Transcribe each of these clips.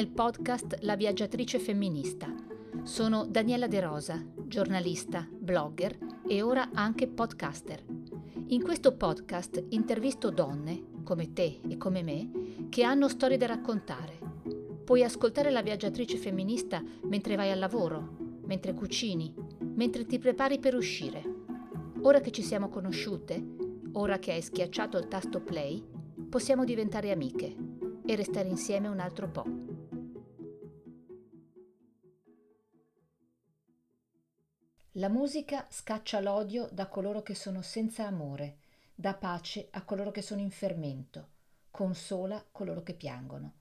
Nel podcast La Viaggiatrice Femminista. Sono Daniela De Rosa, giornalista, blogger e ora anche podcaster. In questo podcast intervisto donne, come te e come me, che hanno storie da raccontare. Puoi ascoltare La Viaggiatrice Femminista mentre vai al lavoro, mentre cucini, mentre ti prepari per uscire. Ora che ci siamo conosciute, ora che hai schiacciato il tasto play, possiamo diventare amiche e restare insieme un altro po'. La musica scaccia l'odio da coloro che sono senza amore, dà pace a coloro che sono in fermento, consola coloro che piangono.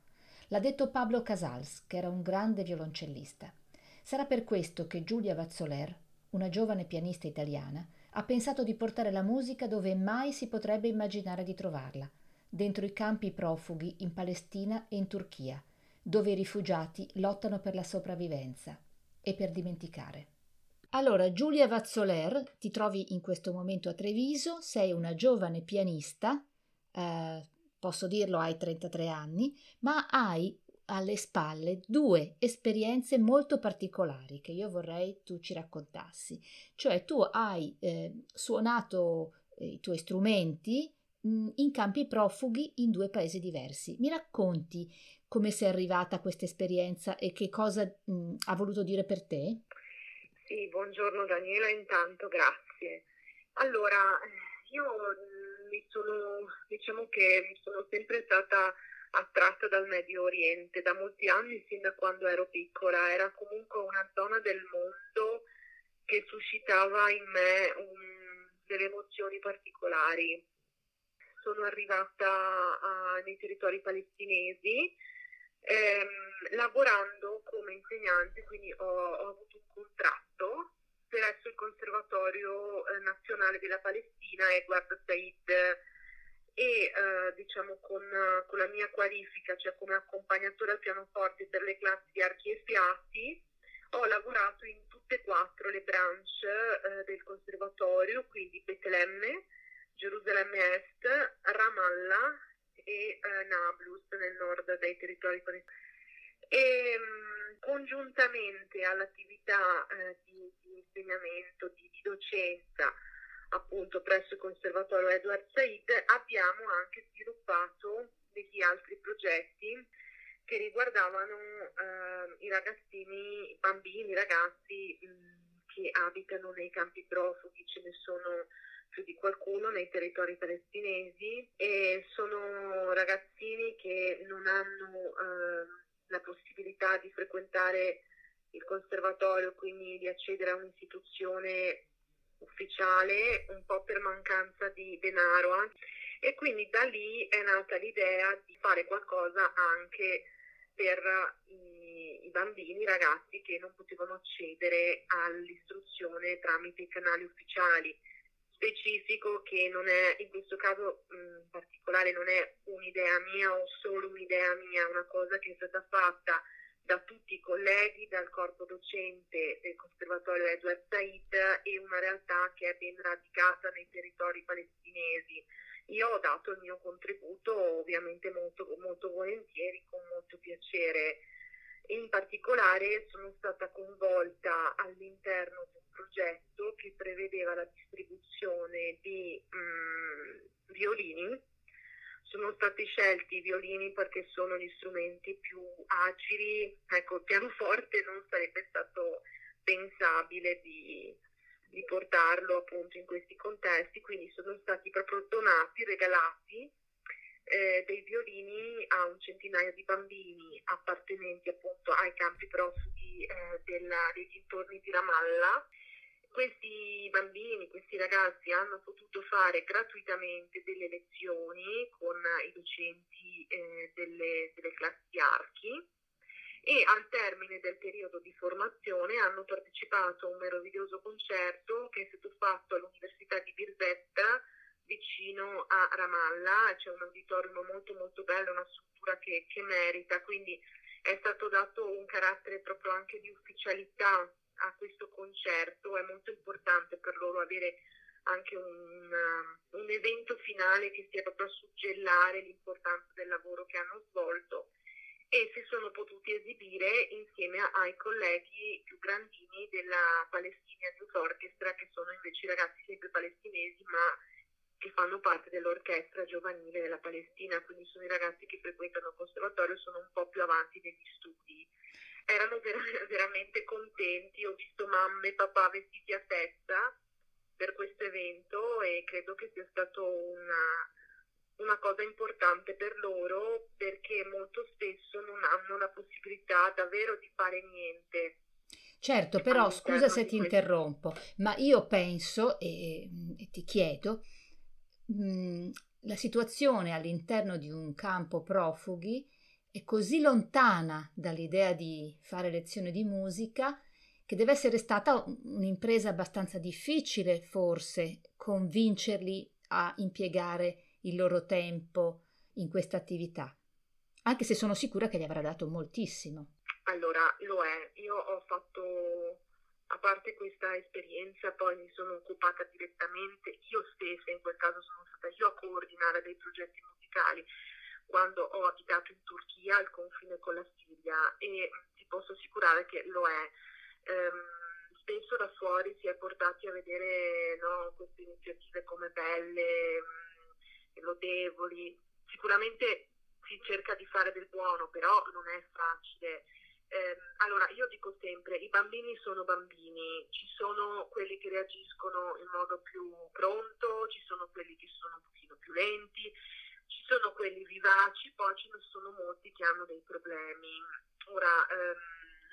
L'ha detto Pablo Casals, che era un grande violoncellista. Sarà per questo che Giulia Vazzoler, una giovane pianista italiana, ha pensato di portare la musica dove mai si potrebbe immaginare di trovarla, dentro i campi profughi in Palestina e in Turchia, dove i rifugiati lottano per la sopravvivenza e per dimenticare. Allora, Giulia Vazzoler, ti trovi in questo momento a Treviso, sei una giovane pianista, posso dirlo, hai 33 anni, ma hai alle spalle due esperienze molto particolari che io vorrei tu ci raccontassi. Cioè tu hai suonato i tuoi strumenti in campi profughi in due paesi diversi. Mi racconti come sei arrivata a questa esperienza e che cosa ha voluto dire per te? Sì, buongiorno Daniela, intanto grazie. Allora, io sono sempre stata attratta dal Medio Oriente da molti anni, sin da quando ero piccola. Era comunque una zona del mondo che suscitava in me delle emozioni particolari. Sono arrivata nei territori palestinesi lavorando come insegnante, quindi ho avuto un contratto presso il Conservatorio Nazionale della Palestina Edward Said e con la mia qualifica, cioè come accompagnatore al pianoforte per le classi di archi e fiati, ho lavorato in tutte e quattro le branche del Conservatorio, quindi Betlemme, Gerusalemme Est, Ramallah e Nablus nel nord dei territori palestinesi. E congiuntamente all'attività di insegnamento, di docenza appunto presso il Conservatorio Edward Said, abbiamo anche sviluppato degli altri progetti che riguardavano i ragazzi che abitano nei campi profughi. Ce ne sono più di qualcuno nei territori palestinesi e sono ragazzini che non hanno la possibilità di frequentare il conservatorio, quindi di accedere a un'istituzione ufficiale, un po' per mancanza di denaro, e quindi da lì è nata l'idea di fare qualcosa anche per i bambini, i ragazzi che non potevano accedere all'istruzione tramite i canali ufficiali. Specifico che non è, in questo caso in particolare, non è un'idea mia o solo un'idea mia, una cosa che è stata fatta da tutti i colleghi, dal corpo docente del Conservatorio Edward Said, e una realtà che è ben radicata nei territori palestinesi. Io ho dato il mio contributo ovviamente molto, molto volentieri, con molto piacere. In particolare sono stata coinvolta all'interno di un progetto che prevedeva la distribuzione di violini. Sono stati scelti i violini perché sono gli strumenti più agili. Ecco, il pianoforte non sarebbe stato pensabile di portarlo appunto in questi contesti, quindi sono stati proprio donati, regalati dei violini a un centinaio di bambini appartenenti appunto ai campi profughi dei dintorni di Ramallah. Questi bambini, questi ragazzi hanno potuto fare gratuitamente delle lezioni con i docenti delle classi archi e al termine del periodo di formazione hanno partecipato a un meraviglioso concerto che è stato fatto all'Università di Birzeit vicino a Ramallah. C'è un auditorium molto molto bello, una struttura che merita, quindi è stato dato un carattere proprio anche di ufficialità a questo concerto. È molto importante per loro avere anche un evento finale che sia proprio a suggellare l'importanza del lavoro che hanno svolto, e si sono potuti esibire insieme ai colleghi più grandini della Palestinian Youth Orchestra, che sono invece ragazzi sempre palestinesi ma che fanno parte dell'orchestra giovanile della Palestina, quindi sono i ragazzi che frequentano il conservatorio, sono un po' più avanti negli studi. Erano veramente contenti, ho visto mamme e papà vestiti a testa per questo evento e credo che sia stato una cosa importante per loro, perché molto spesso non hanno la possibilità davvero di fare niente. Certo, però scusa se ti interrompo, ma io penso e ti chiedo, la situazione all'interno di un campo profughi è così lontana dall'idea di fare lezioni di musica che deve essere stata un'impresa abbastanza difficile, forse, convincerli a impiegare il loro tempo in questa attività, anche se sono sicura che gli avrà dato moltissimo. Allora, lo è. Io ho fatto, a parte questa esperienza, poi mi sono occupata direttamente, io stessa in quel caso sono stata io a coordinare dei progetti musicali quando ho abitato in Turchia al confine con la Siria, e ti posso assicurare che lo è. Spesso da fuori si è portati a vedere, no, queste iniziative come belle, lodevoli. Sicuramente si cerca di fare del buono, però non è facile. Allora, io dico sempre, i bambini sono bambini, ci sono quelli che reagiscono in modo più pronto, ci sono quelli che sono un pochino più lenti, ci sono quelli vivaci, poi ce ne sono molti che hanno dei problemi. Ora,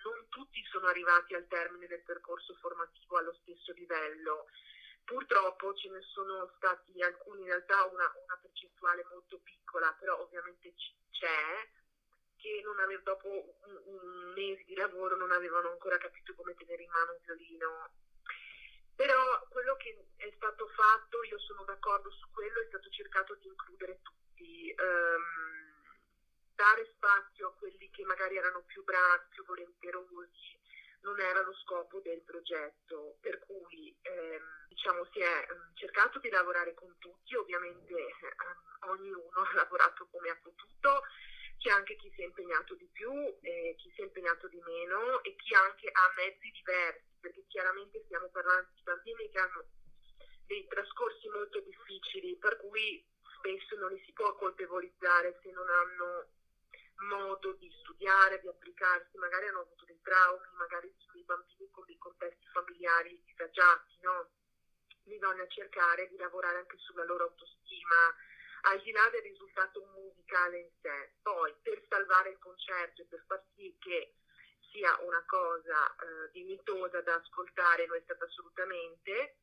non tutti sono arrivati al termine del percorso formativo allo stesso livello. Purtroppo ce ne sono stati alcuni, in realtà una percentuale molto piccola, però ovviamente c'è, che non aveva, dopo un mese di lavoro non avevano ancora capito come tenere in mano un violino. Però quello che è stato fatto, io sono d'accordo su quello, è stato cercato di includere tutti, dare spazio a quelli che magari erano più bravi, più volenterosi, non era lo scopo del progetto, per cui si è cercato di lavorare con tutti, ovviamente ognuno ha lavorato come ha potuto. C'è anche chi si è impegnato di più, chi si è impegnato di meno e chi anche ha mezzi diversi, perché chiaramente stiamo parlando di bambini che hanno dei trascorsi molto difficili, per cui spesso non li si può colpevolizzare se non hanno modo di studiare, di applicarsi, magari hanno avuto dei traumi, magari sono dei bambini con dei contesti familiari disagiati, no? Bisogna cercare di lavorare anche sulla loro autostima, al di là del risultato musicale in sé. Poi, per salvare il concerto e per far sì che sia una cosa dignitosa da ascoltare, non è stata assolutamente,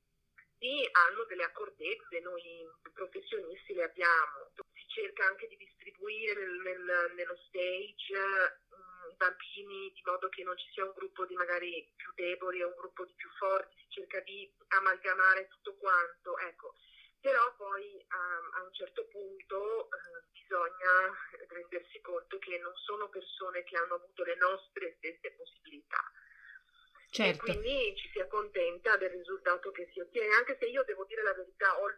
sì, hanno delle accortezze, noi professionisti le abbiamo. Si cerca anche di distribuire nello stage i bambini, di modo che non ci sia un gruppo di magari più deboli e un gruppo di più forti, si cerca di amalgamare tutto quanto, ecco. Però poi a un certo punto bisogna rendersi conto che non sono persone che hanno avuto le nostre stesse possibilità. Certo. E quindi ci si accontenta del risultato che si ottiene, anche se io devo dire la verità, ho il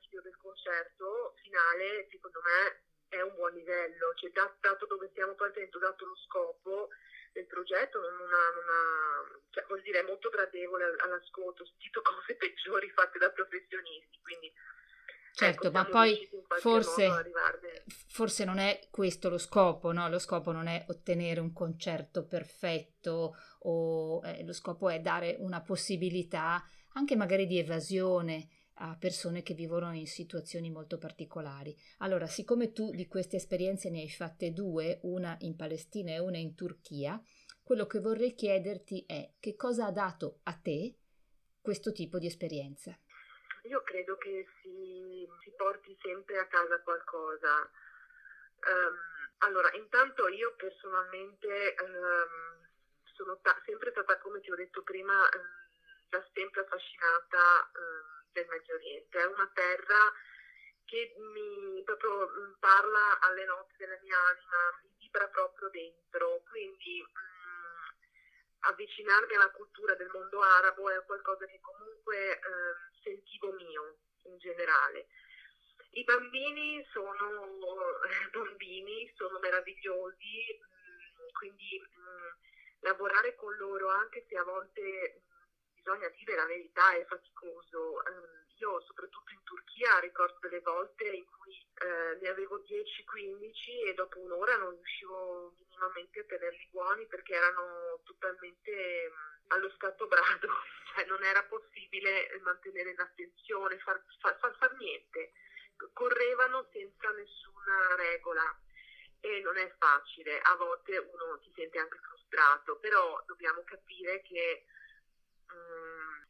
video del concerto finale, secondo me è un buon livello, cioè dato dove stiamo partendo, dato lo scopo del progetto, cioè, vuol dire, è molto gradevole all'ascolto. Ho sentito cose peggiori fatte da professionisti, quindi certo, ecco, ma poi forse non è questo lo scopo, no? Lo scopo non è ottenere un concerto perfetto, o lo scopo è dare una possibilità anche magari di evasione a persone che vivono in situazioni molto particolari. Allora, siccome tu di queste esperienze ne hai fatte due, una in Palestina e una in Turchia, quello che vorrei chiederti è che cosa ha dato a te questo tipo di esperienza? Io credo che si porti sempre a casa qualcosa. Allora, intanto io personalmente sono sempre stata, come ti ho detto prima, da sempre affascinata del Medio Oriente. È una terra che mi proprio parla alle note della mia anima, mi vibra proprio dentro, quindi avvicinarmi alla cultura del mondo arabo è qualcosa che comunque sentivo mio in generale. I bambini sono bambini, sono meravigliosi, quindi lavorare con loro, anche se a volte bisogna dire la verità, è faticoso. Io soprattutto in Turchia ricordo delle volte in cui ne avevo 10-15 e dopo un'ora non riuscivo minimamente a tenerli buoni perché erano totalmente allo stato brado, cioè non era possibile mantenere l'attenzione, far niente, correvano senza nessuna regola e non è facile, a volte uno si sente anche frustrato, però dobbiamo capire che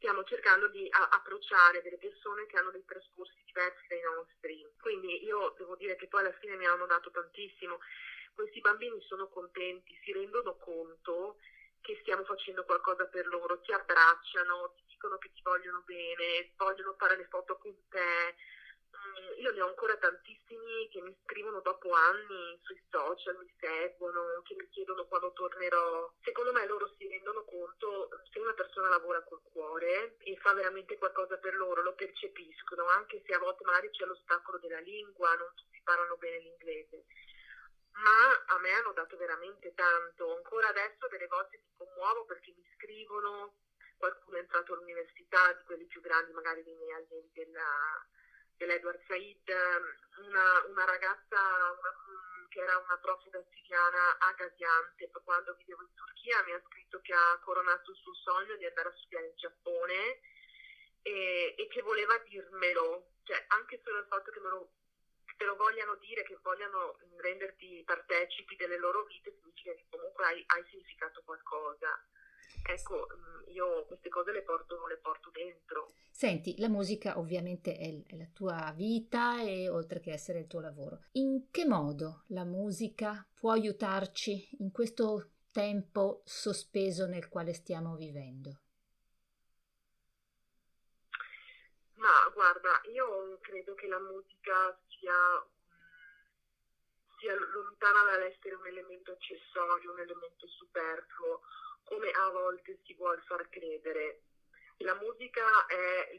stiamo cercando di approcciare delle persone che hanno dei trascorsi diversi dai nostri, quindi io devo dire che poi alla fine mi hanno dato tantissimo. Questi bambini sono contenti, si rendono conto che stiamo facendo qualcosa per loro, ti abbracciano, ti dicono che ti vogliono bene, vogliono fare le foto con te. Io ne ho ancora tantissimi che mi scrivono dopo anni sui social, mi seguono, che mi chiedono quando tornerò. Secondo me loro si rendono conto, se una persona lavora col cuore e fa veramente qualcosa per loro, lo percepiscono, anche se a volte magari c'è l'ostacolo della lingua, non tutti parlano bene l'inglese. Ma a me hanno dato veramente tanto, ancora adesso delle volte mi commuovo perché mi scrivono, qualcuno è entrato all'università, di quelli più grandi magari dei miei allievi dell'Edward Said, una ragazza che era una profuga siriana a Gaziantep, quando vivevo in Turchia, mi ha scritto che ha coronato il suo sogno di andare a studiare in Giappone e che voleva dirmelo, cioè anche solo il fatto che te lo vogliano dire, che vogliano renderti partecipi delle loro vite, significa che comunque hai significato qualcosa. Ecco, io queste cose le porto dentro. Senti, la musica ovviamente è la tua vita e oltre che essere il tuo lavoro. In che modo la musica può aiutarci in questo tempo sospeso nel quale stiamo vivendo? Ma guarda, io credo che la musica sia lontana dall'essere un elemento accessorio, un elemento superfluo, come a volte si vuol far credere. La musica è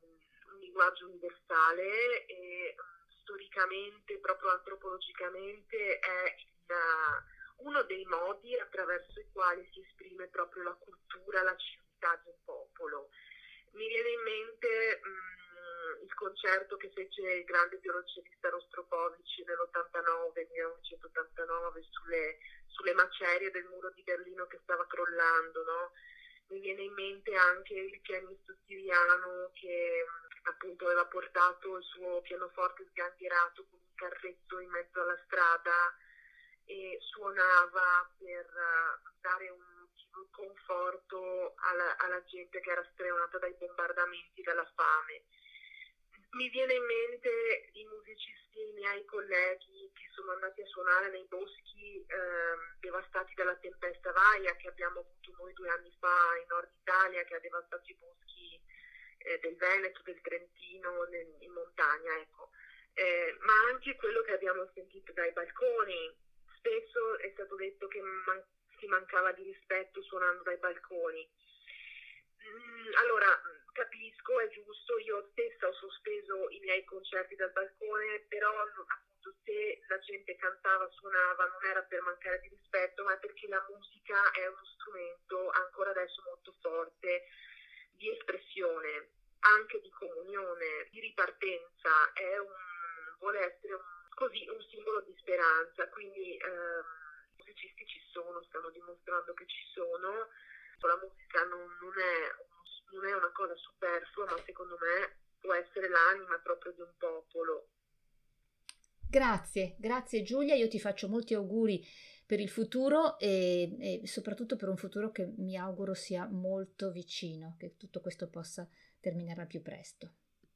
un linguaggio universale e storicamente, proprio antropologicamente, è uno dei modi attraverso i quali si esprime proprio la cultura, la civiltà di un popolo. Mi viene in mente il concerto che fece il grande violoncellista Rostroposici nel 1989 sulle macerie del muro di Berlino che stava crollando, no? Mi viene in mente anche il pianista siriano che appunto aveva portato il suo pianoforte sgangherato con un carretto in mezzo alla strada e suonava per dare un conforto alla gente che era streonata dai bombardamenti, dalla fame. Mi viene in mente i musicisti, i miei colleghi che sono andati a suonare nei boschi devastati dalla tempesta Vaia che abbiamo avuto noi 2 anni fa in Nord Italia, che ha devastato i boschi del Veneto, del Trentino, in montagna, ecco. Ma anche quello che abbiamo sentito dai balconi. Spesso è stato detto che si mancava di rispetto suonando dai balconi. Allora, capisco, è giusto, io stessa ho sospeso i miei concerti dal balcone, però appunto se la gente cantava, suonava, non era per mancare di rispetto, ma perché la musica è uno strumento ancora adesso molto forte di espressione, anche di comunione, di ripartenza, vuole essere un simbolo di speranza, quindi musicisti ci sono, stanno dimostrando che ci sono. La musica non è una cosa superflua, ma secondo me può essere l'anima proprio di un popolo. Grazie Giulia, io ti faccio molti auguri per il futuro e soprattutto per un futuro che mi auguro sia molto vicino, che tutto questo possa terminare al più presto.